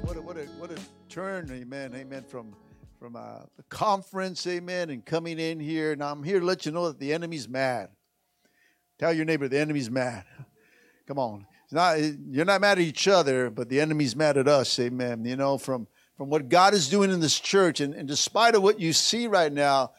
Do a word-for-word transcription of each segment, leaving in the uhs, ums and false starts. What a, what a, what a turn, amen, amen, from, from uh, the conference, amen, and coming in here. Now I'm here to let you know that the enemy's mad. Tell your neighbor the enemy's mad. Come on. It's not, you're not mad at each other, but the enemy's mad at us, amen. You know, from, from what God is doing in this church, and, and despite of what you see right now,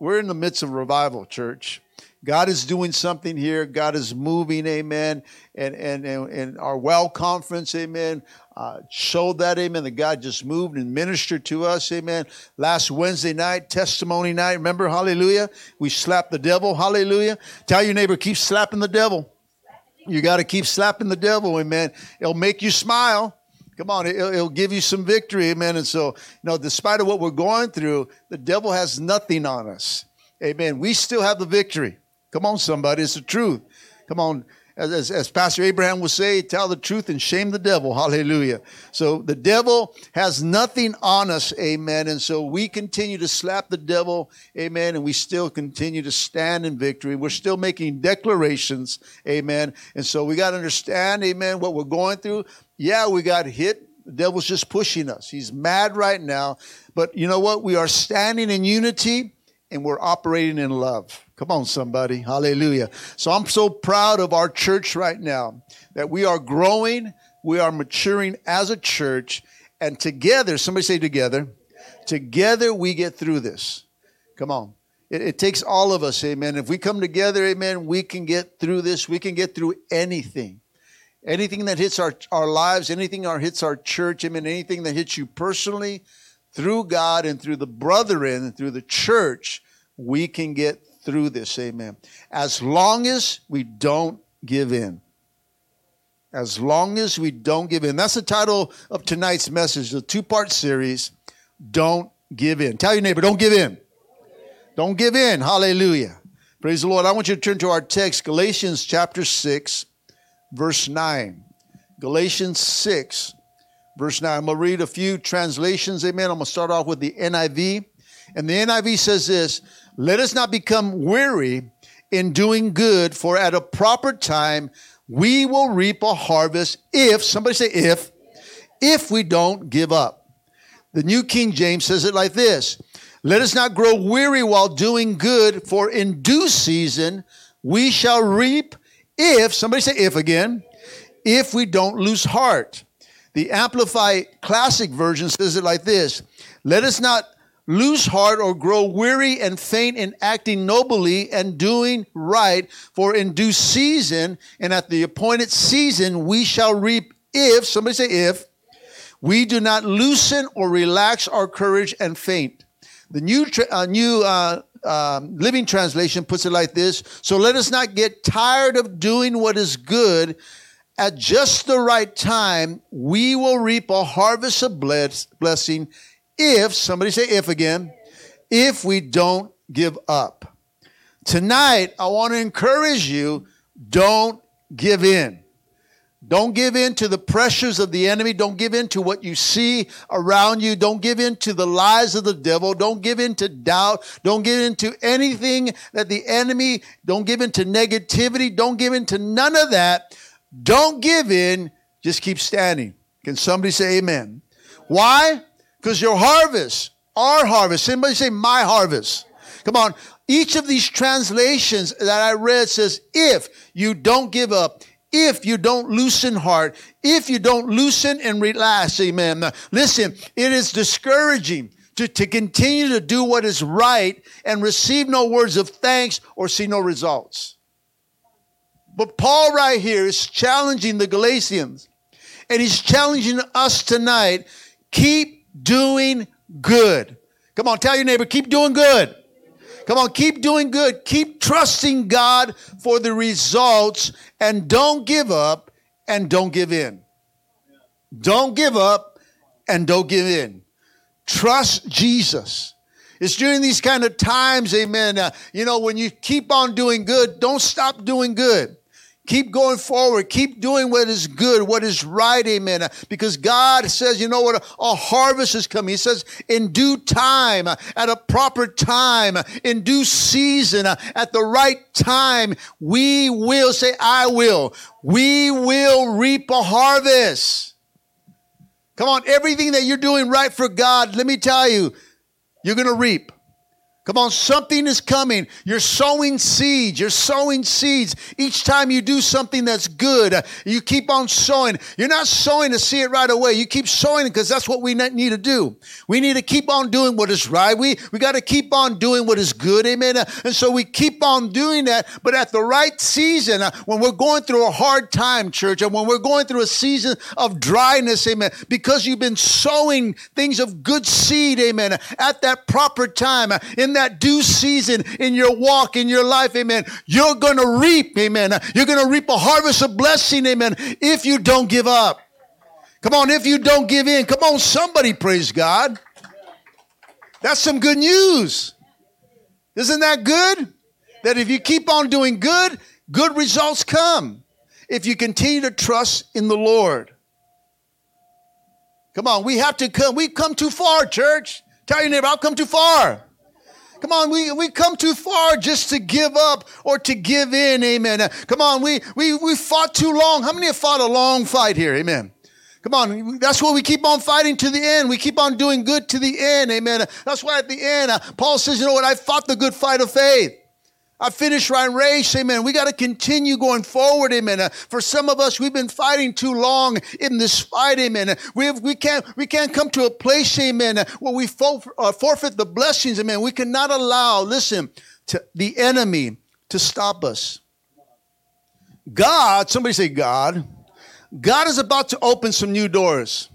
we're in the midst of revival, church. God is doing something here. God is moving, amen. And and and, and our well conference, amen, uh, showed that, amen, that God just moved and ministered to us, amen. Last Wednesday night, testimony night, remember, hallelujah? We slapped the devil, hallelujah. Tell your neighbor, keep slapping the devil. You got to keep slapping the devil, amen. It'll make you smile. Come on, it'll, it'll give you some victory, amen. And so, you know, despite of what we're going through, the devil has nothing on us, amen. We still have the victory. Come on, somebody, it's the truth. Come on, as, as, as Pastor Abraham would say, tell the truth and shame the devil, hallelujah. So the devil has nothing on us, amen. And so we continue to slap the devil, amen, and we still continue to stand in victory. We're still making declarations, amen. And so we got to understand, amen, what we're going through. Yeah, we got hit. The devil's just pushing us. He's mad right now. But you know what? We are standing in unity and we're operating in love. Come on, somebody. Hallelujah. So I'm so proud of our church right now that we are growing, we are maturing as a church, and together, somebody say together, together we get through this. Come on. It, it takes all of us, amen. If we come together, amen, we can get through this. We can get through anything. Anything that hits our, our lives, anything that hits our church, amen, anything that hits you personally, through God and through the brethren and through the church, we can get through. Through this, amen. As long as we don't give in. As long as we don't give in. That's the title of tonight's message, the two-part series, Don't Give In. Tell your neighbor, don't give in. Don't give in. Hallelujah. Praise the Lord. I want you to turn to our text, Galatians chapter six, verse nine. Galatians six, verse nine. I'm going to read a few translations, amen. I'm going to start off with the N I V. And the N I V says this, let us not become weary in doing good, for at a proper time we will reap a harvest if, somebody say if, if we don't give up. The New King James says it like this, let us not grow weary while doing good, for in due season we shall reap if, somebody say if again, if we don't lose heart. The Amplified Classic version says it like this, let us not lose heart or grow weary and faint in acting nobly and doing right, for in due season and at the appointed season we shall reap if, somebody say if, we do not loosen or relax our courage and faint. The new tra- uh, new uh, uh, Living Translation puts it like this, so let us not get tired of doing what is good. At just the right time, we will reap a harvest of bless- blessing if, somebody say if again, if we don't give up. Tonight, I want to encourage you, don't give in. Don't give in to the pressures of the enemy. Don't give in to what you see around you. Don't give in to the lies of the devil. Don't give in to doubt. Don't give in to anything that the enemy, don't give in to negativity. Don't give in to none of that. Don't give in. Just keep standing. Can somebody say amen? Why? Because your harvest, our harvest, somebody say my harvest. Come on. Each of these translations that I read says, if you don't give up, if you don't loosen heart, if you don't loosen and relax, amen. Now, listen, it is discouraging to, to continue to do what is right and receive no words of thanks or see no results. But Paul right here is challenging the Galatians, and he's challenging us tonight. Keep doing good. Come on, tell your neighbor, keep doing good. Come on, keep doing good. Keep trusting God for the results and don't give up and don't give in. Don't give up and don't give in. Trust Jesus. It's during these kind of times, amen, uh, you know, when you keep on doing good, don't stop doing good. Keep going forward. Keep doing what is good, what is right, amen. Uh, because God says, you know what, a, a harvest is coming. He says, in due time, uh, at a proper time, uh, in due season, uh, at the right time, we will, say, I will, we will reap a harvest. Come on, everything that you're doing right for God, let me tell you, you're going to reap. Come on, something is coming. You're sowing seeds. You're sowing seeds. Each time you do something that's good, you keep on sowing. You're not sowing to see it right away. You keep sowing because that's what we need to do. We need to keep on doing what is right. We, we got to keep on doing what is good, amen? And so we keep on doing that, but at the right season, when we're going through a hard time, church, and when we're going through a season of dryness, amen, because you've been sowing things of good seed, amen, at that proper time, in that due season, in your walk, in your life, amen, you're going to reap, amen. You're going to reap a harvest of blessing, amen, if you don't give up. Come on, if you don't give in. Come on, somebody, praise God. That's some good news. Isn't that good? That if you keep on doing good, good results come. If you continue to trust in the Lord. Come on, we have to come. We've come too far, church. Tell your neighbor, I've come too far. Come on, we, we come too far just to give up or to give in, amen. Uh, come on, we, we, we fought too long. How many have fought a long fight here, amen? Come on, that's what we keep on fighting to the end. We keep on doing good to the end, amen. Uh, that's why at the end, uh, Paul says, you know what, I fought the good fight of faith. I finished my race, amen. We got to continue going forward, amen. Uh, for some of us, we've been fighting too long in this fight, amen. Uh, we have, we can't we can't come to a place, amen, uh, where we for, uh, forfeit the blessings, amen. We cannot allow, listen, to the enemy to stop us. God, somebody say God. God is about to open some new doors.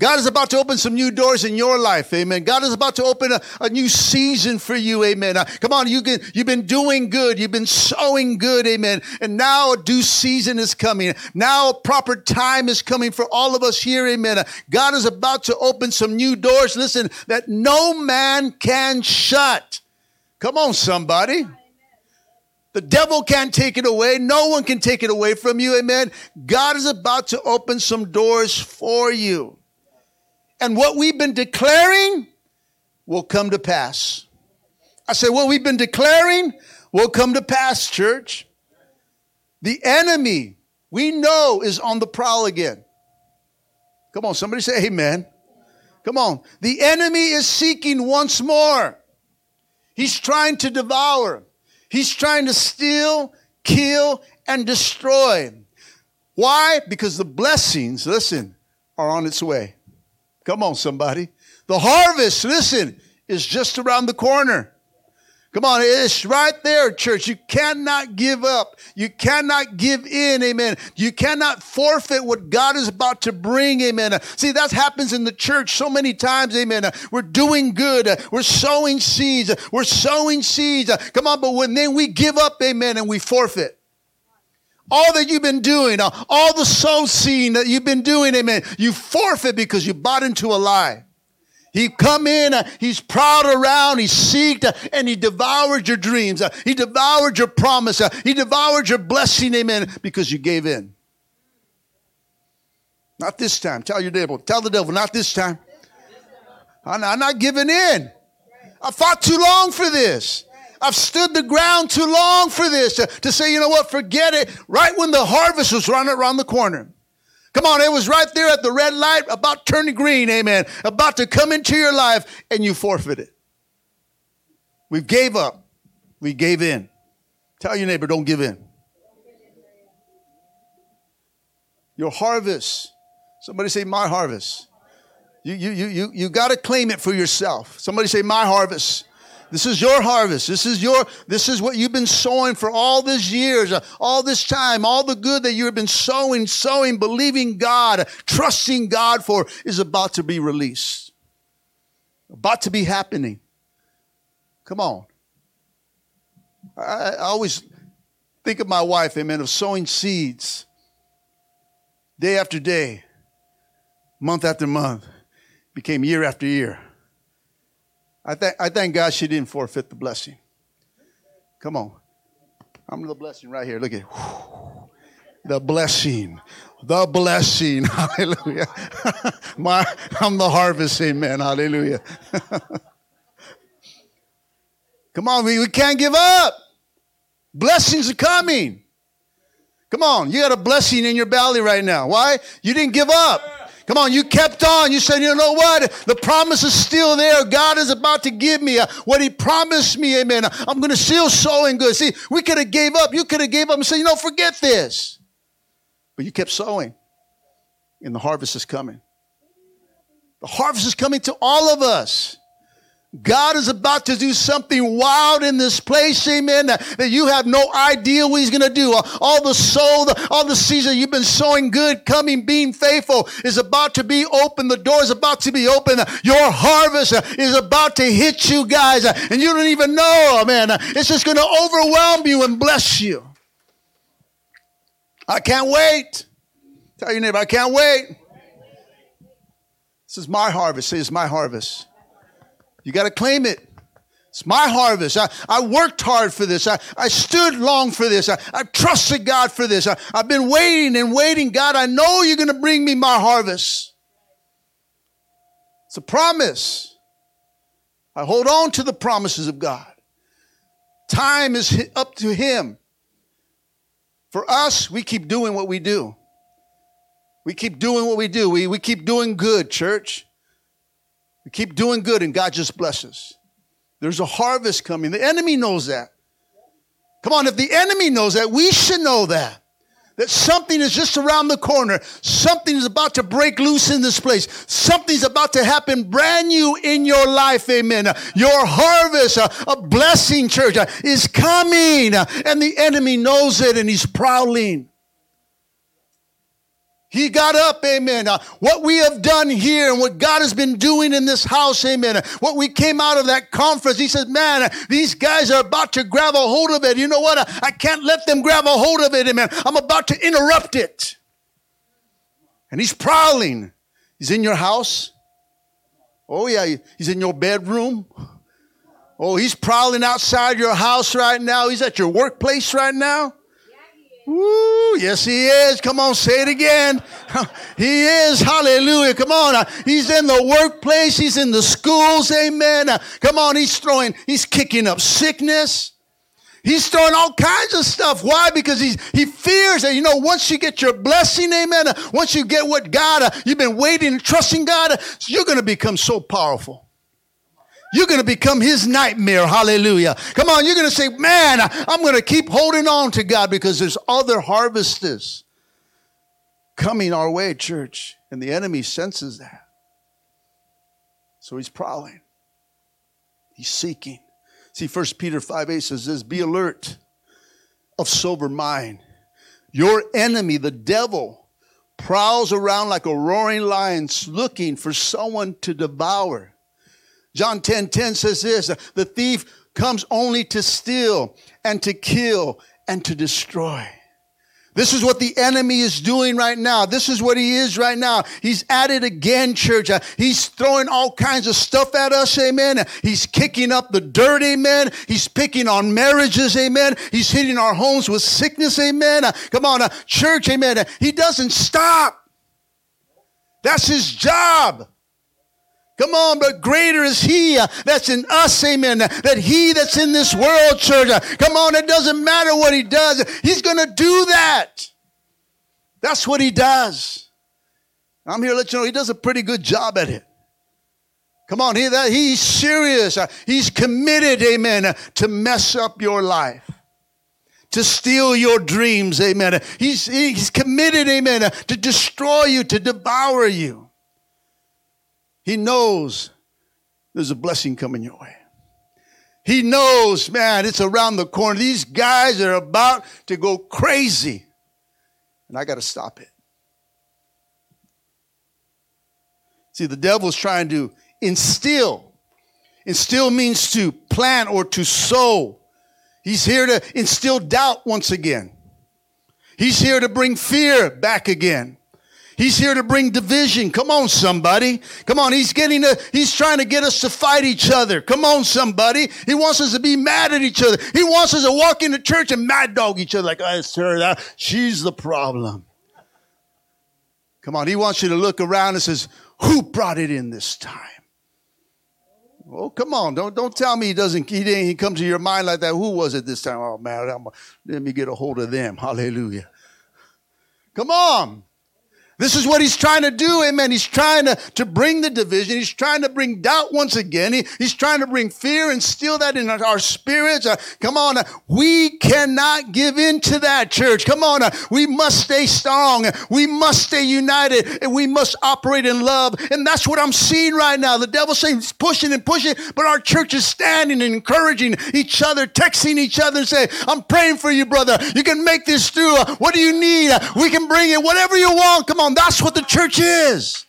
God is about to open some new doors in your life, amen. God is about to open a, a new season for you, amen. Uh, come on, you can, you've been doing good. You've been sowing good, amen. And now a due season is coming. Now a proper time is coming for all of us here, amen. Uh, God is about to open some new doors, listen, that no man can shut. Come on, somebody. The devil can't take it away. No one can take it away from you, amen. God is about to open some doors for you. And what we've been declaring will come to pass. I said, what we've been declaring will come to pass, church. The enemy, we know, is on the prowl again. Come on, somebody say amen. Come on. The enemy is seeking once more. He's trying to devour. He's trying to steal, kill, and destroy. Why? Because the blessings, listen, are on its way. Come on, somebody. The harvest, listen, is just around the corner. Come on, it's right there, church. You cannot give up. You cannot give in, amen. You cannot forfeit what God is about to bring, amen. See, that happens in the church so many times, amen. We're doing good. We're sowing seeds. We're sowing seeds. Come on, but when then we give up, amen, and we forfeit. All that you've been doing, all the soul seeing that you've been doing, amen, you forfeit because you bought into a lie. He come in, uh, he's prowled around, he seeked, uh, and he devoured your dreams. Uh, he devoured your promise. Uh, he devoured your blessing, amen, because you gave in. Not this time. Tell your devil, tell the devil, not this time. I'm not, I'm not giving in. I fought too long for this. I've stood the ground too long for this to, to say, you know what, forget it. Right when the harvest was running around the corner. Come on, it was right there at the red light, about turning green, amen, about to come into your life, and you forfeit it. We gave up. We gave in. Tell your neighbor, don't give in. Your harvest. Somebody say, my harvest. You, you, you, you, you got to claim it for yourself. Somebody say, my harvest. This is your harvest. This is your. This is what you've been sowing for all these years, uh, all this time, all the good that you've been sowing, sowing, believing God, uh, trusting God for is about to be released, about to be happening. Come on. I, I always think of my wife, amen, of sowing seeds day after day. month after month, became year after year. I, th- I thank God she didn't forfeit the blessing. Come on. I'm the blessing right here. Look at it. Whew. The blessing. The blessing. Hallelujah. My, I'm the harvest. Amen. Hallelujah. Come on. We, we can't give up. Blessings are coming. Come on. You got a blessing in your belly right now. Why? You didn't give up. Come on, you kept on. You said, you know what? The promise is still there. God is about to give me what he promised me. Amen. I'm going to still sow in good. See, we could have gave up. You could have gave up and said, you know, forget this. But you kept sowing. And the harvest is coming. The harvest is coming to all of us. God is about to do something wild in this place, amen, that, that you have no idea what he's going to do. All the soul, all the seeds that you've been sowing good, coming, being faithful, is about to be open. The door is about to be open. Your harvest is about to hit you guys, and you don't even know, man. It's just going to overwhelm you and bless you. I can't wait. Tell your neighbor, I can't wait. This is my harvest. Say, it's my harvest. You got to claim it. It's my harvest. I, I worked hard for this. I, I stood long for this. I, I trusted God for this. I, I've been waiting and waiting. God, I know you're going to bring me my harvest. It's a promise. I hold on to the promises of God. Time is up to him. For us, we keep doing what we do. We keep doing what we do. We, we keep doing good, church. We keep doing good, and God just blesses. There's a harvest coming. The enemy knows that. Come on, if the enemy knows that, we should know that. That something is just around the corner. Something is about to break loose in this place. Something's about to happen brand new in your life, amen. Your harvest, a blessing, church, is coming, and the enemy knows it, and he's prowling. He got up, amen. Uh, what we have done here and what God has been doing in this house, amen. Uh, what we came out of that conference, he said, man, uh, these guys are about to grab a hold of it. You know what? Uh, I can't let them grab a hold of it, amen. I'm about to interrupt it. And he's prowling. He's in your house. Oh, yeah, he's in your bedroom. Oh, he's prowling outside your house right now. He's at your workplace right now. Woo, yes, he is. Come on, say it again. He is. Hallelujah. Come on. He's in the workplace. He's in the schools. Amen. Come on. He's throwing, he's kicking up sickness. He's throwing all kinds of stuff. Why? Because he's, he fears that, you know, once you get your blessing, amen, once you get what God, you've been waiting and trusting God, you're going to become so powerful. You're going to become his nightmare. Hallelujah. Come on. You're going to say, man, I'm going to keep holding on to God because there's other harvesters coming our way, church. And the enemy senses that. So he's prowling. He's seeking. See, First Peter five eight says this, be alert, of sober mind. Your enemy, the devil, prowls around like a roaring lion looking for someone to devour. John ten ten says this, the thief comes only to steal and to kill and to destroy. This is what the enemy is doing right now. This is what he is right now. He's at it again, church. He's throwing all kinds of stuff at us, amen. He's kicking up the dirt, amen. He's picking on marriages, amen. He's hitting our homes with sickness, amen. Come on, church, amen. He doesn't stop. That's his job. Come on, but greater is he uh, that's in us, amen, that he that's in this world, church. Uh, come on, it doesn't matter what he does. He's going to do that. That's what he does. I'm here to let you know he does a pretty good job at it. Come on, he, that, he's serious. Uh, he's committed, amen, uh, to mess up your life. To steal your dreams, amen. Uh, he's, he's committed, amen, uh, to destroy you, to devour you. He knows there's a blessing coming your way. He knows, man, it's around the corner. These guys are about to go crazy. And I got to stop it. See, the devil's trying to instill. Instill means to plant or to sow. He's here to instill doubt once again. He's here to bring fear back again. He's here to bring division. Come on, somebody. Come on. He's getting a, he's trying to get us to fight each other. Come on, somebody. He wants us to be mad at each other. He wants us to walk into church and mad dog each other like, oh, it's her, that, she's the problem. Come on. He wants you to look around and says, who brought it in this time? Oh, come on. Don't, don't tell me he doesn't, he didn't, he comes to your mind like that. Who was it this time? Oh, man, I'm, let me get a hold of them. Hallelujah. Come on. This is what he's trying to do, amen. He's trying to, to bring the division. He's trying to bring doubt once again. He, he's trying to bring fear and steal that in our, our spirits. Uh, come on. Uh, we cannot give in to that, church. Come on. Uh, we must stay strong. We must stay united. And we must operate in love. And that's what I'm seeing right now. The devil's saying he's pushing and pushing, but our church is standing and encouraging each other, texting each other and saying, I'm praying for you, brother. You can make this through. Uh, what do you need? Uh, we can bring it. Whatever you want. Come on. That's what the church is.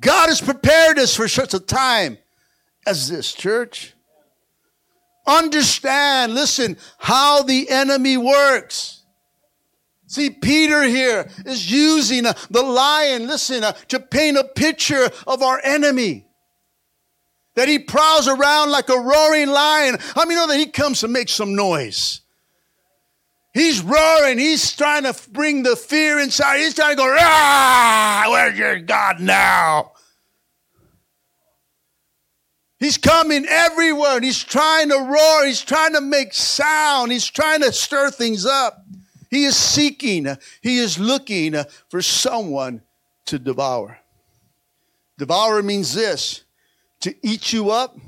God has prepared us for such a time as this, church. Understand, listen, how the enemy works. See, Peter here is using uh, the lion, listen, uh, to paint a picture of our enemy. That he prowls around like a roaring lion. How many know that he comes to make some noise? He's roaring. He's trying to bring the fear inside. He's trying to go, ah, where's your God now? He's coming everywhere, and he's trying to roar. He's trying to make sound. He's trying to stir things up. He is seeking. He is looking for someone to devour. Devour means this, to eat you up,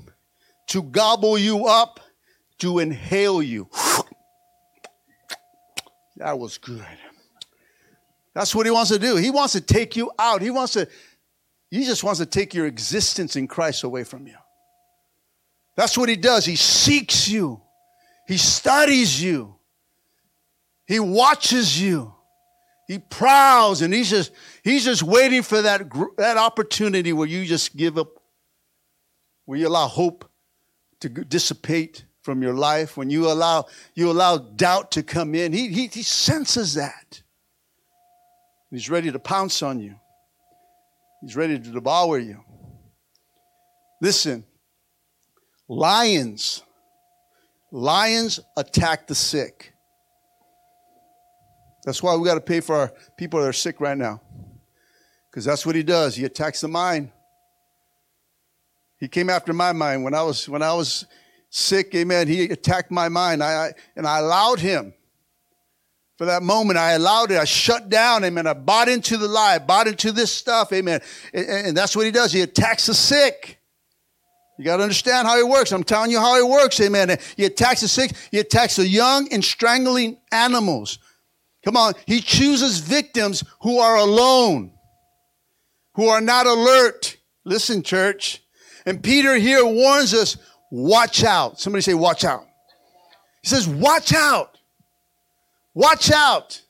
to gobble you up, to inhale you. That was good. That's what he wants to do. He wants to take you out. He wants to, he just wants to take your existence in Christ away from you. That's what he does. He seeks you. He studies you. He watches you. He prowls, and he's just, he's just waiting for that, that opportunity where you just give up, where you allow hope to dissipate from your life, when you allow you allow doubt to come in. He, he, he senses that. He's ready to pounce on you. He's ready to devour you. Listen, lions, lions attack the sick. That's why we got to pay for our people that are sick right now, because that's what he does. He attacks the mind. He came after my mind when I was when I was. sick, amen. He attacked my mind, I, I and I allowed him. For that moment, I allowed it. I shut down, amen. I bought into the lie, bought into this stuff, amen. And, and that's what he does. He attacks the sick. You got to understand how he works. I'm telling you how he works, amen. He attacks the sick. He attacks the young and strangling animals. Come on. He chooses victims who are alone, who are not alert. Listen, church. And Peter here warns us, watch out. Somebody say, watch out. He says, watch out. Watch out.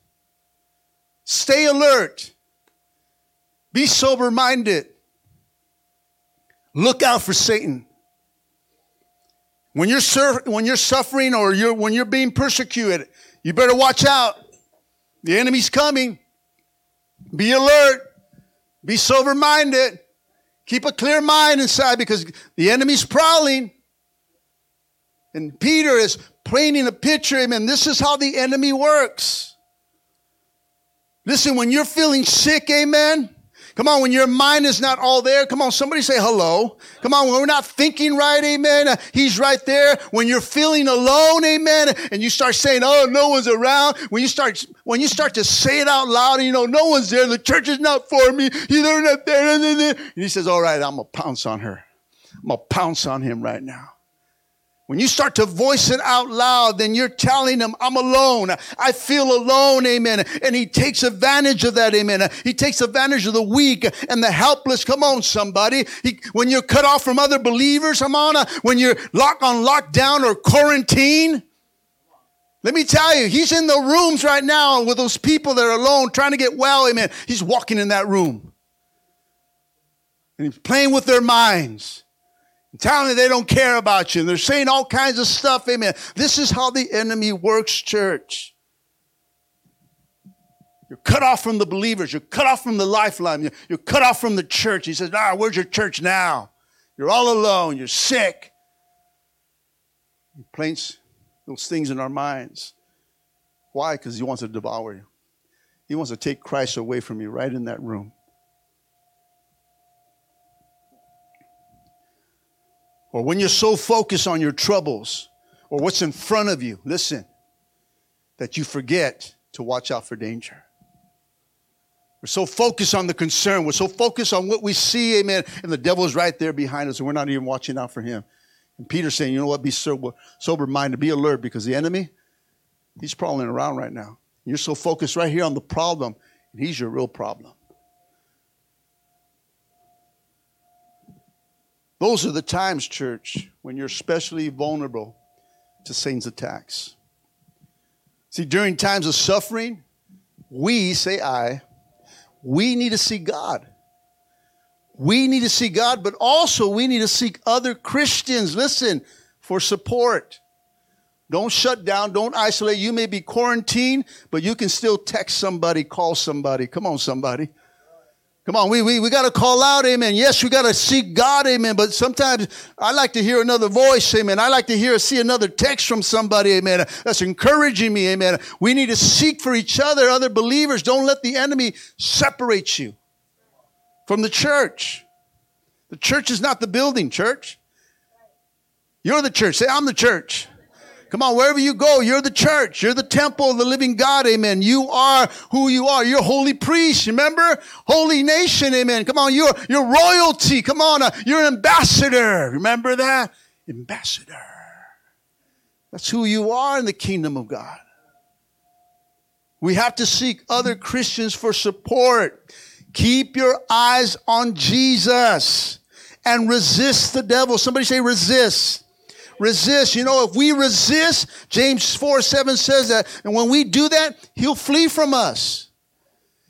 Stay alert. Be sober-minded. Look out for Satan. When you're sur- when you're suffering or you're when you're being persecuted, you better watch out. The enemy's coming. Be alert. Be sober-minded. Keep a clear mind inside, because the enemy's prowling. And Peter is painting a picture, amen. This is how the enemy works. Listen, when you're feeling sick, amen. Come on, when your mind is not all there. Come on, somebody say hello. Come on, when we're not thinking right, amen. Uh, he's right there. When you're feeling alone, amen. And you start saying, oh, no one's around. When you start, when you start to say it out loud, you know, no one's there. The church is not for me. They're not there. And he says, all right, I'm going to pounce on her. I'm going to pounce on him right now. When you start to voice it out loud, then you're telling him, I'm alone. I feel alone, amen. And he takes advantage of that, amen. He takes advantage of the weak and the helpless. Come on, somebody. He, when you're cut off from other believers, come on. Uh, when you're locked on lockdown or quarantine. Let me tell you, he's in the rooms right now with those people that are alone trying to get well, amen. He's walking in that room. And he's playing with their minds. Telling you they don't care about you. And they're saying all kinds of stuff. Amen. This is how the enemy works, church. You're cut off from the believers. You're cut off from the lifeline. You're cut off from the church. He says, ah, where's your church now? You're all alone. You're sick. He plants those things in our minds. Why? Because he wants to devour you. He wants to take Christ away from you right in that room. Or when you're so focused on your troubles or what's in front of you, listen, that you forget to watch out for danger. We're so focused on the concern. We're so focused on what we see, amen, and the devil's right there behind us, and we're not even watching out for him. And Peter's saying, you know what, be sober, sober-minded, be alert, because the enemy, he's prowling around right now. You're so focused right here on the problem, and he's your real problem. Those are the times, church, when you're especially vulnerable to Satan's attacks. See, during times of suffering, we, say I, we need to see God. We need to see God, but also we need to seek other Christians, listen, for support. Don't shut down. Don't isolate. You may be quarantined, but you can still text somebody, call somebody. Come on, somebody. Come on, we we we got to call out, amen. Yes, we got to seek God, amen. But sometimes I like to hear another voice, amen. I like to hear, see another text from somebody, amen. That's encouraging me, amen. We need to seek for each other, other believers. Don't let the enemy separate you from the church. The church is not the building, church. You're the church. Say, I'm the church. Come on, wherever you go, you're the church. You're the temple of the living God, amen. You are who you are. You're holy priest, remember? Holy nation, amen. Come on, you're, you're royalty. Come on, uh, you're an ambassador. Remember that? Ambassador. That's who you are in the kingdom of God. We have to seek other Christians for support. Keep your eyes on Jesus and resist the devil. Somebody say resist. Resist. You know, if we resist, James four seven says that. And when we do that, he'll flee from us.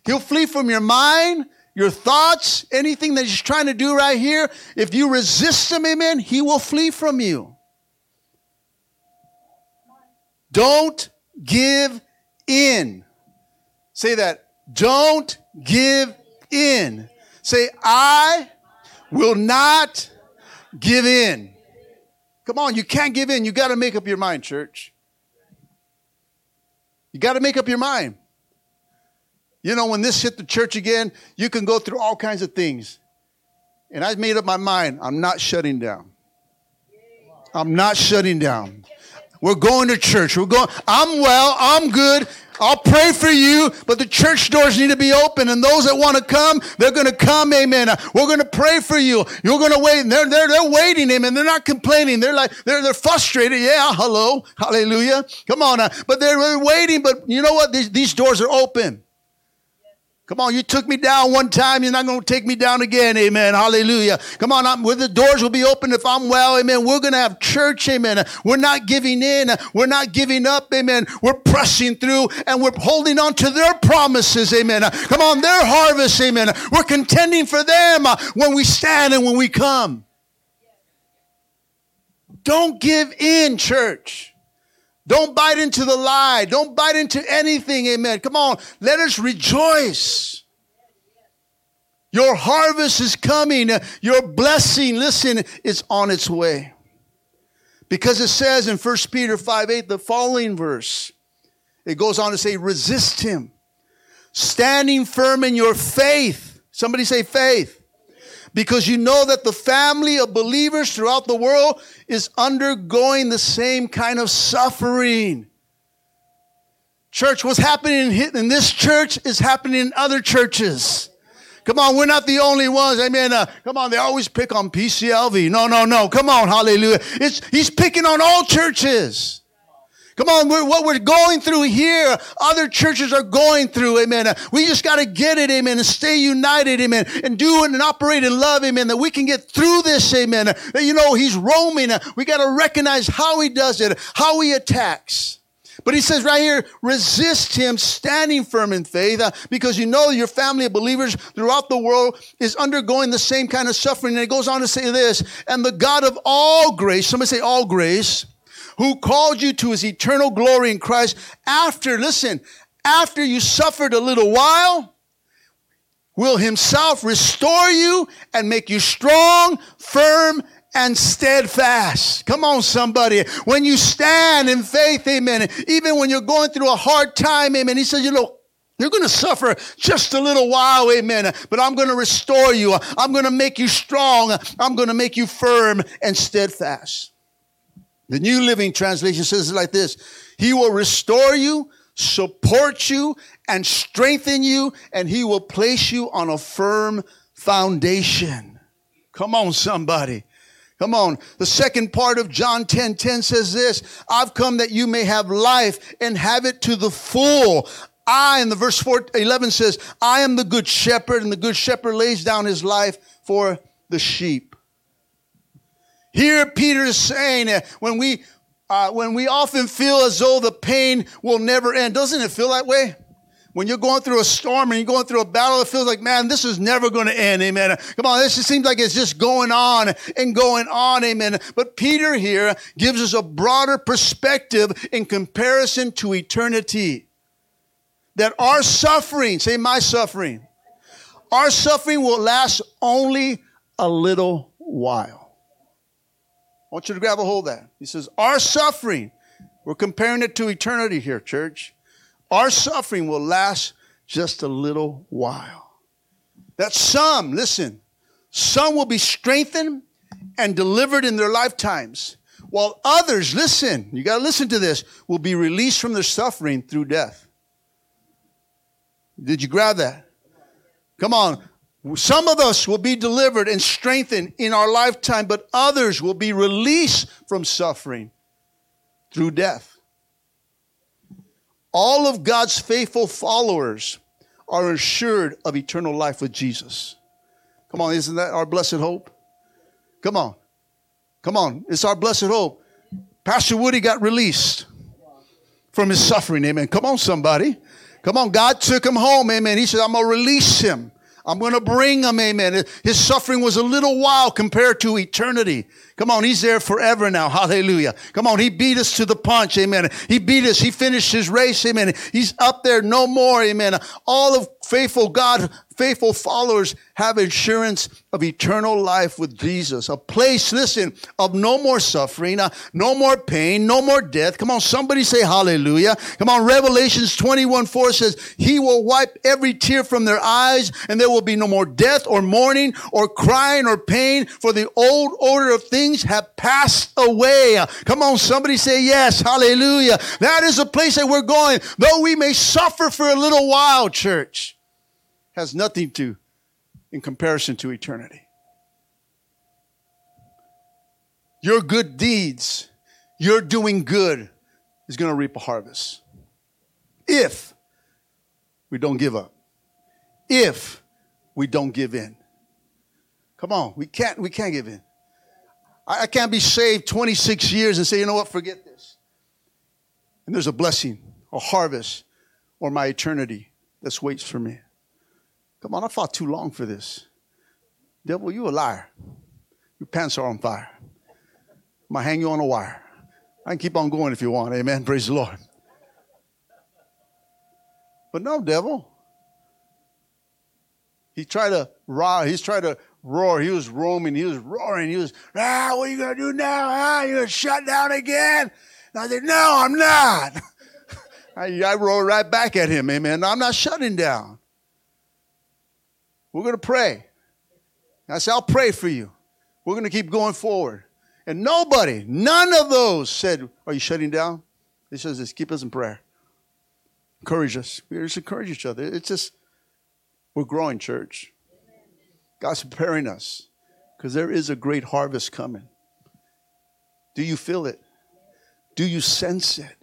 He'll flee from your mind, your thoughts, anything that he's trying to do right here. If you resist him, amen, he will flee from you. Don't give in. Say that. Don't give in. Say, I will not give in. Come on, you can't give in. You got to make up your mind, church. You got to make up your mind. You know, when this hit the church again, you can go through all kinds of things. And I made up my mind, I'm not shutting down. I'm not shutting down. We're going to church. We're going. I'm well. I'm good. I'll pray for you, but the church doors need to be open, and those that want to come, they're going to come, amen. We're going to pray for you. You're going to wait, and they're, they're, they're waiting, amen. They're not complaining. They're like, they're, they're frustrated. Yeah, hello, hallelujah. Come on, uh, but they're, they're waiting, but you know what? These, these doors are open. Come on, you took me down one time. You're not going to take me down again. Amen. Hallelujah. Come on, I'm, where the doors will be open if I'm well. Amen. We're going to have church. Amen. We're not giving in. We're not giving up. Amen. We're pressing through, and we're holding on to their promises. Amen. Come on, their harvest. Amen. We're contending for them when we stand and when we come. Don't give in, church. Don't bite into the lie. Don't bite into anything. Amen. Come on. Let us rejoice. Your harvest is coming. Your blessing, listen, is on its way. Because it says in First Peter five eight, the following verse, it goes on to say, resist him, standing firm in your faith. Somebody say faith. Because you know that the family of believers throughout the world is undergoing the same kind of suffering. Church, what's happening in this church is happening in other churches. Come on, we're not the only ones. Amen. Uh, come on, they always pick on P C L V. No, no, no. Come on, hallelujah. It's, he's picking on all churches. Come on, we're, what we're going through here, other churches are going through, amen. We just got to get it, amen, and stay united, amen, and do and operate in love, amen, that we can get through this, amen. That, you know, he's roaming. We got to recognize how he does it, how he attacks. But he says right here, resist him, standing firm in faith, uh, because you know your family of believers throughout the world is undergoing the same kind of suffering. And it goes on to say this, and the God of all grace, somebody say all grace, who called you to his eternal glory in Christ after, listen, after you suffered a little while, will himself restore you and make you strong, firm, and steadfast. Come on, somebody. When you stand in faith, amen, even when you're going through a hard time, amen, he says, you know, you're going to suffer just a little while, amen, but I'm going to restore you. I'm going to make you strong. I'm going to make you firm and steadfast. The New Living Translation says it like this: he will restore you, support you, and strengthen you, and he will place you on a firm foundation. Come on, somebody. Come on. The second part of John ten ten says this: I've come that you may have life and have it to the full. I, in the verse four, eleven says, I am the good shepherd, and the good shepherd lays down his life for the sheep. Here Peter is saying that when we, uh, when we often feel as though the pain will never end, doesn't it feel that way? When you're going through a storm and you're going through a battle, it feels like, man, this is never going to end, amen. Come on, this just seems like it's just going on and going on, amen. But Peter here gives us a broader perspective in comparison to eternity. That our suffering, say my suffering, our suffering will last only a little while. I want you to grab a hold of that. He says, our suffering, we're comparing it to eternity here, church. Our suffering will last just a little while. That some, listen, some will be strengthened and delivered in their lifetimes, while others, listen, you got to listen to this, will be released from their suffering through death. Did you grab that? Come on. Some of us will be delivered and strengthened in our lifetime, but others will be released from suffering through death. All of God's faithful followers are assured of eternal life with Jesus. Come on, isn't that our blessed hope? Come on. Come on. It's our blessed hope. Pastor Woody got released from his suffering. Amen. Come on, somebody. Come on, God took him home, amen. He said, I'm going to release him. I'm going to bring him, amen. His suffering was a little while compared to eternity. Come on, he's there forever now. Hallelujah. Come on, he beat us to the punch, amen. He beat us. He finished his race, amen. He's up there no more, amen. All of faithful God, faithful followers have assurance of eternal life with Jesus. A place, listen, of no more suffering, uh, no more pain, no more death. Come on, somebody say hallelujah. Come on, Revelations twenty-one four says, he will wipe every tear from their eyes, and there will be no more death or mourning or crying or pain, for the old order of things have passed away. Uh, come on, somebody say yes, hallelujah. That is the place that we're going. Though we may suffer for a little while, church, has nothing to in comparison to eternity. Your good deeds, your doing good, is going to reap a harvest. If we don't give up. If we don't give in. Come on, we can't, we can't give in. I, I can't be saved twenty-six years and say, you know what, forget this. And there's a blessing, a harvest, or my eternity that waits for me. Come on, I fought too long for this. Devil, you a liar. Your pants are on fire. I'm going to hang you on a wire. I can keep on going if you want. Amen. Praise the Lord. But no, devil. He tried to roar. He's tried to roar. He was roaming. He was roaring. He was, ah, what are you going to do now? Ah, you're going to shut down again? And I said, no, I'm not. I, I roared right back at him. Amen. I'm not shutting down. We're going to pray. I said, I'll pray for you. We're going to keep going forward. And nobody, none of those said, are you shutting down? He says this, keep us in prayer. Encourage us. We just encourage each other. It's just, we're growing, church. God's preparing us because there is a great harvest coming. Do you feel it? Do you sense it?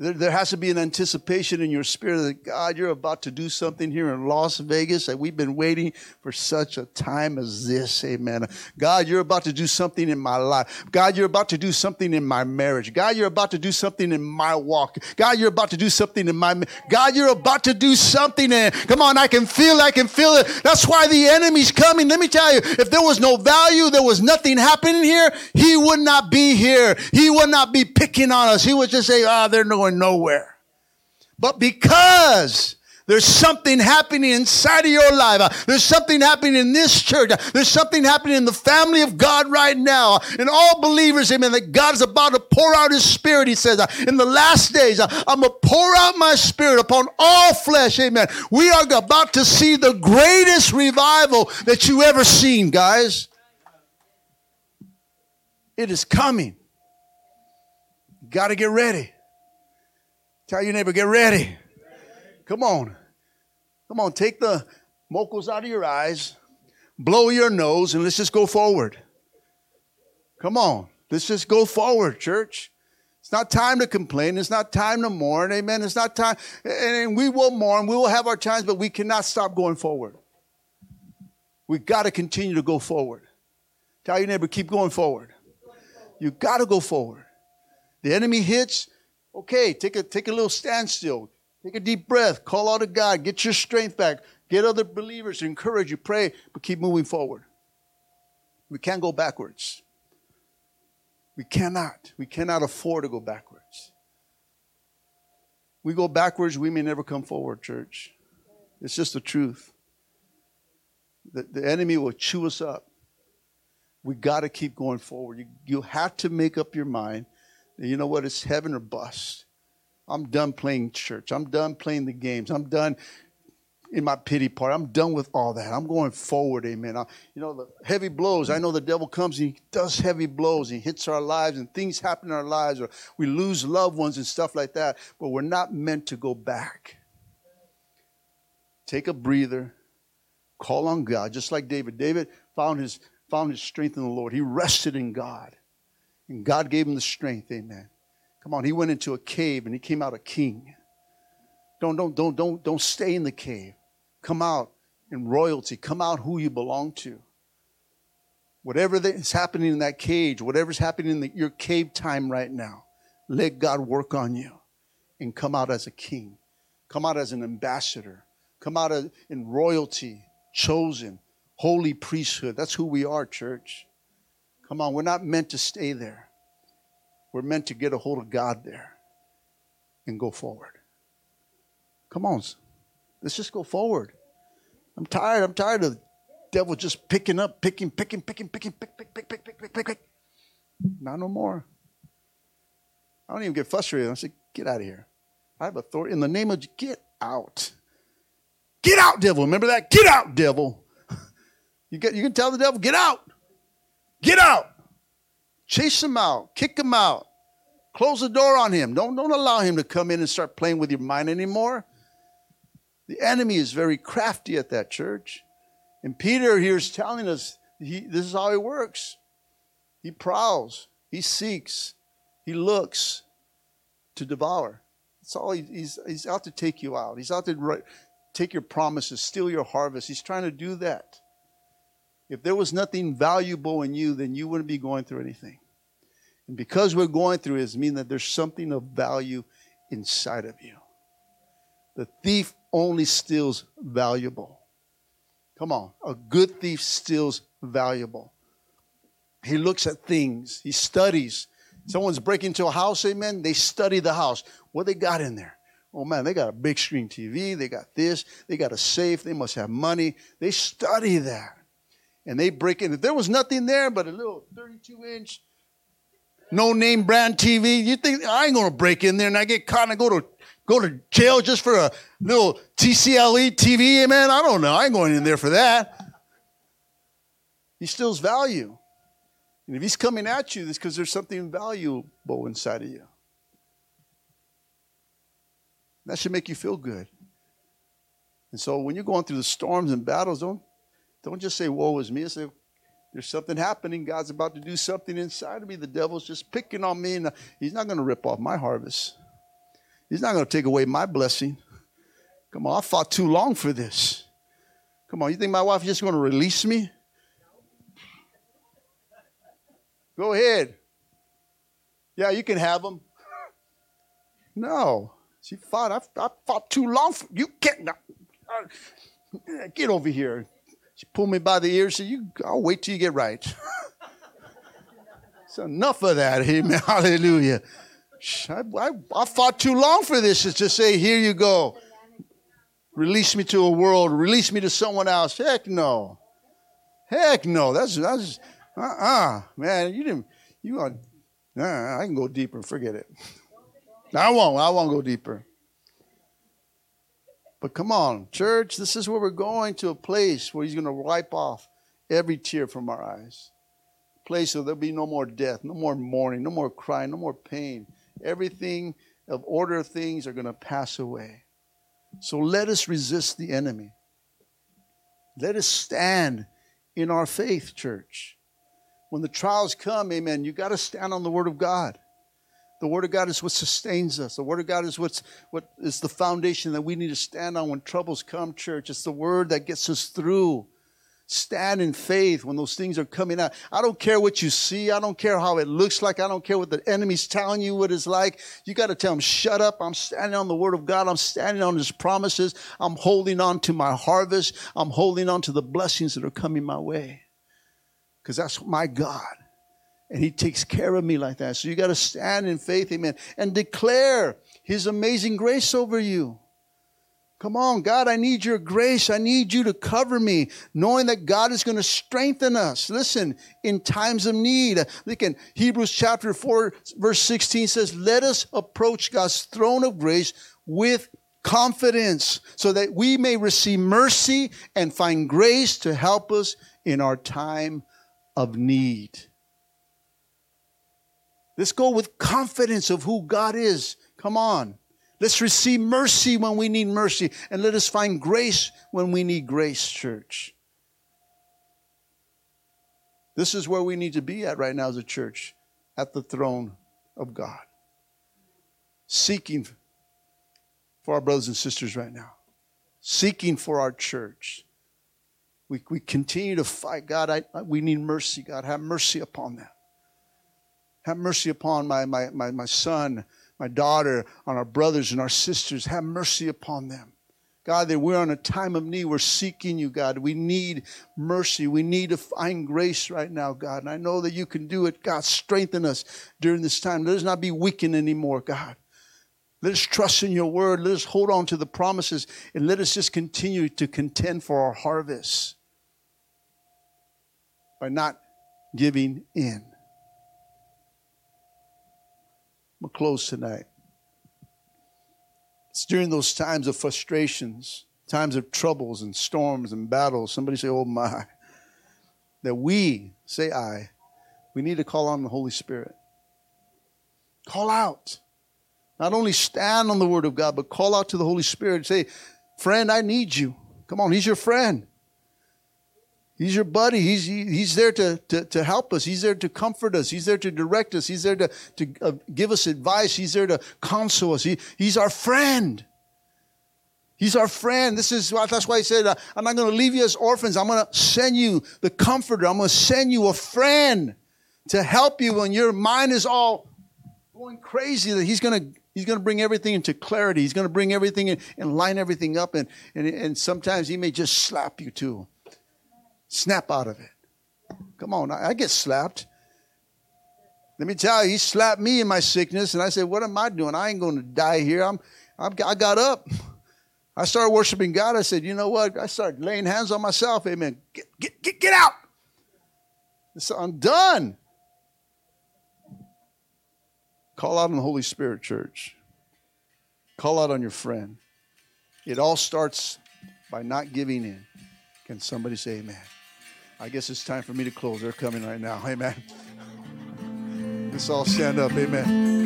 There has to be an anticipation in your spirit that, God, you're about to do something here in Las Vegas that we've been waiting for such a time as this. Amen. God, you're about to do something in my life. God, you're about to do something in my marriage. God, you're about to do something in my walk. God, you're about to do something in my... Ma- God, you're about to do something in... Come on, I can feel, I can feel it. That's why the enemy's coming. Let me tell you, if there was no value, there was nothing happening here, he would not be here. He would not be picking on us. He would just say, ah, oh, they're no nowhere. But because there's something happening inside of your life, there's something happening in this church, there's something happening in the family of God right now, and all believers, amen, that God is about to pour out his spirit. He says, in the last days, I'm going to pour out my spirit upon all flesh, amen. We are about to see the greatest revival that you ever seen, guys. It is coming. Got to get ready. Tell your neighbor, get ready. Come on. Come on, take the mocos out of your eyes, blow your nose, and let's just go forward. Come on. Let's just go forward, church. It's not time to complain. It's not time to mourn. Amen. It's not time. And we will mourn. We will have our times, but we cannot stop going forward. We've got to continue to go forward. Tell your neighbor, keep going forward. You got to go forward. The enemy hits. Okay, take a take a little standstill. Take a deep breath. Call out to God. Get your strength back. Get other believers to encourage you. Pray, but keep moving forward. We can't go backwards. We cannot. We cannot afford to go backwards. We go backwards, we may never come forward, church. It's just the truth. The, the enemy will chew us up. We got to keep going forward. You, you have to make up your mind. You know what? It's heaven or bust. I'm done playing church. I'm done playing the games. I'm done in my pity party. I'm done with all that. I'm going forward, amen. I, you know, the heavy blows. I know the devil comes and he does heavy blows. And he hits our lives and things happen in our lives. Or we lose loved ones and stuff like that. But we're not meant to go back. Take a breather. Call on God. Just like David. David found his, found his strength in the Lord. He rested in God. And God gave him the strength, amen. Come on, he went into a cave and he came out a king. Don't, don't, don't, don't, don't stay in the cave. Come out in royalty. Come out who you belong to. Whatever is happening in that cage, whatever's happening in the, your cave time right now, let God work on you and come out as a king. Come out as an ambassador. Come out as, in royalty, chosen, holy priesthood. That's who we are, church. Come on, we're not meant to stay there. We're meant to get a hold of God there and go forward. Come on, let's just go forward. I'm tired. I'm tired of the devil just picking up, picking, picking, picking, picking, pick, pick, pick, pick, pick, pick, pick, pick. Not no more. I don't even get frustrated. I say, get out of here. I have authority in the name of, get out. Get out, devil. Remember that? Get out, devil. You get, you can tell the devil, get out. Get out. Chase him out. Kick him out. Close the door on him. Don't, don't allow him to come in and start playing with your mind anymore. The enemy is very crafty at that, church. And Peter here is telling us he, this is how he works. He prowls. He seeks. He looks to devour. That's all he, he's, he's out to take you out. He's out to re- take your promises, steal your harvest. He's trying to do that. If there was nothing valuable in you, then you wouldn't be going through anything. And because we're going through it, it means that there's something of value inside of you. The thief only steals valuable. Come on. A good thief steals valuable. He looks at things. He studies. Someone's breaking into a house, amen, they study the house. What they got in there? Oh, man, they got a big screen T V. They got this. They got a safe. They must have money. They study that. And they break in. If there was nothing there but a little thirty-two inch, no-name brand T V, you think, I ain't going to break in there and I get caught and I go to go to jail just for a little T C L E T V, man? I don't know. I ain't going in there for that. He steals value. And if he's coming at you, it's because there's something valuable inside of you. That should make you feel good. And so when you're going through the storms and battles, don't, Don't just say, woe is me. I say, there's something happening. God's about to do something inside of me. The devil's just picking on me. And he's not going to rip off my harvest. He's not going to take away my blessing. Come on, I fought too long for this. Come on, you think my wife is just going to release me? Go ahead. Yeah, you can have them. No. She fought. I, I fought too long for you. Can't. I, get over here. She pulled me by the ear and said, "You, I'll wait till you get right." It's enough of that. Amen. Hallelujah. I, I, I fought too long for this. It's to say, here you go. Release me to a world. Release me to someone else. Heck no. Heck no. That's, that's uh-uh. Man, you didn't, you want, uh, I can go deeper. Forget it. I won't. I won't go deeper. But come on, church, this is where we're going, to a place where he's going to wipe off every tear from our eyes. A place where there'll be no more death, no more mourning, no more crying, no more pain. Everything of order of things are going to pass away. So let us resist the enemy. Let us stand in our faith, church. When the trials come, amen, you got to stand on the Word of God. The Word of God is what sustains us. The Word of God is what's, what is the foundation that we need to stand on when troubles come, church. It's the Word that gets us through. Stand in faith when those things are coming out. I don't care what you see. I don't care how it looks like. I don't care what the enemy's telling you what it's like. You got to tell them, shut up. I'm standing on the Word of God. I'm standing on His promises. I'm holding on to my harvest. I'm holding on to the blessings that are coming my way. Because that's my God. And He takes care of me like that. So you got to stand in faith, amen, and declare His amazing grace over you. Come on, God, I need your grace. I need you to cover me, knowing that God is going to strengthen us. Listen, in times of need. Look in Hebrews chapter four, verse sixteen says, let us approach God's throne of grace with confidence so that we may receive mercy and find grace to help us in our time of need. Let's go with confidence of who God is. Come on. Let's receive mercy when we need mercy. And let us find grace when we need grace, church. This is where we need to be at right now as a church. At the throne of God. Seeking for our brothers and sisters right now. Seeking for our church. We, we continue to fight. God, I, I, we need mercy. God, have mercy upon them. Have mercy upon my, my, my, my son, my daughter, on our brothers and our sisters. Have mercy upon them. God, that we're on a time of need. We're seeking you, God. We need mercy. We need to find grace right now, God. And I know that you can do it. God, strengthen us during this time. Let us not be weakened anymore, God. Let us trust in your word. Let us hold on to the promises. And let us just continue to contend for our harvest by not giving in. I'm going to close tonight. It's during those times of frustrations, times of troubles and storms and battles. Somebody say, oh my. That we, say I, we need to call on the Holy Spirit. Call out. Not only stand on the Word of God, but call out to the Holy Spirit. Say, friend, I need you. Come on, He's your friend. He's your buddy. He's he, he's there to, to, to help us. He's there to comfort us. He's there to direct us. He's there to, to uh, give us advice. He's there to counsel us. He, he's our friend. He's our friend. This is why, that's why he said, uh, I'm not going to leave you as orphans. I'm going to send you the comforter. I'm going to send you a friend to help you when your mind is all going crazy. That he's going to he's going to bring everything into clarity. He's going to bring everything in, and line everything up. And, and, and sometimes he may just slap you too. Snap out of it. Come on, I, I get slapped. Let me tell you, he slapped me in my sickness, and I said, what am I doing? I ain't going to die here. I'm, I'm, I got up. I started worshiping God. I said, you know what? I started laying hands on myself. Amen. Get, get, get, get out. So I'm done. Call out on the Holy Spirit, church. Call out on your friend. It all starts by not giving in. Can somebody say amen? I guess it's time for me to close. They're coming right now. Amen. Let's all stand up. Amen.